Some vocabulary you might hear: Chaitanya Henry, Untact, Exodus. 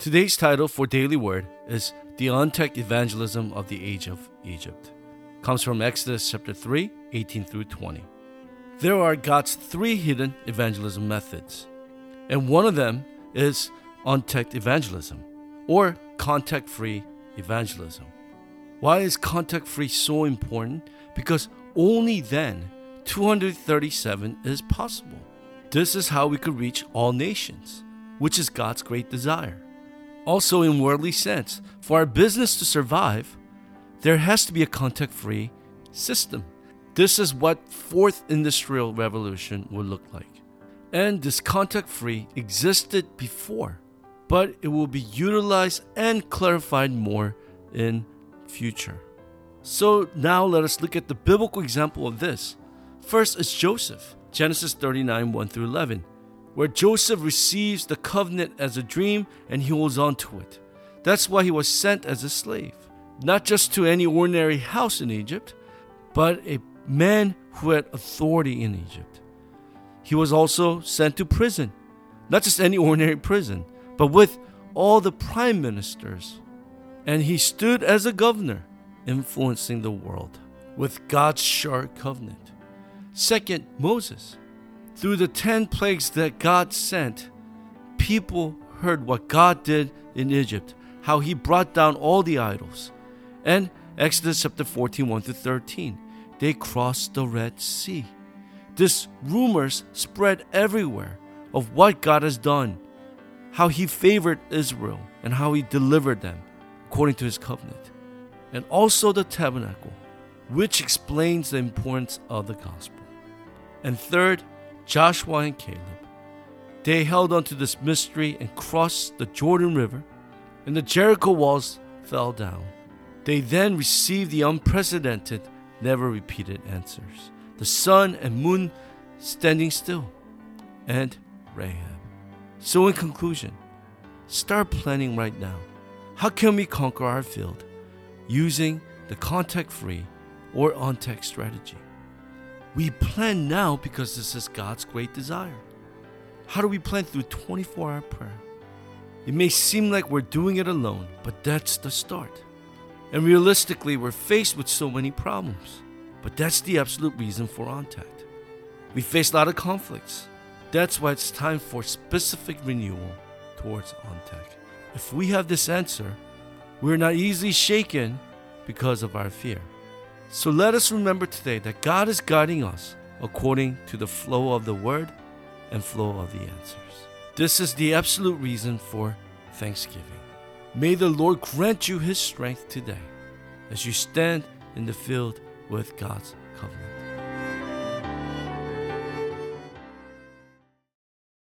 Today's title for Daily Word is The Untact Evangelism of the Age of Egypt. It comes from Exodus chapter 3, 18 through 20. There are God's three hidden evangelism methods, and one of them is untact evangelism, or contact-free evangelism. Why is contact-free so important? Because only then 237 is possible. This is how we could reach all nations, which is God's great desire. Also, in worldly sense, for our business to survive, there has to be a contact-free system. This is what Fourth Industrial Revolution would look like. And this contact-free existed before, but it will be utilized and clarified more in future. So now let us look at the biblical example of this. First is Joseph, Genesis 39, 1 through 11, where Joseph receives the covenant as a dream and he holds on to it. That's why he was sent as a slave, not just to any ordinary house in Egypt, but a man who had authority in Egypt. He was also sent to prison, not just any ordinary prison, but with all the prime ministers. And he stood as a governor, influencing the world with God's sure covenant. Second, Moses. Through the 10 plagues that God sent, people heard what God did in Egypt, how he brought down all the idols. And Exodus chapter 14, 1-13, they crossed the Red Sea. This rumors spread everywhere of what God has done, how he favored Israel, and how he delivered them according to his covenant. And also the tabernacle, which explains the importance of the gospel. And third, Joshua and Caleb. They held on to this mystery and crossed the Jordan River, and the Jericho walls fell down. They then received the unprecedented, never-repeated answers. The sun and moon standing still, and Rahab. So in conclusion, start planning right now. How can we conquer our field using the contact-free or on-tech strategy? We plan now because this is God's great desire. How do we plan? Through 24-hour prayer. It may seem like we're doing it alone, but that's the start. And realistically, we're faced with so many problems. But that's the absolute reason for Untact. We face a lot of conflicts. That's why it's time for specific renewal towards Untact. If we have this answer, we're not easily shaken because of our fear. So let us remember today that God is guiding us according to the flow of the word and flow of the answers. This is the absolute reason for thanksgiving. May the Lord grant you his strength today as you stand in the field with God's covenant.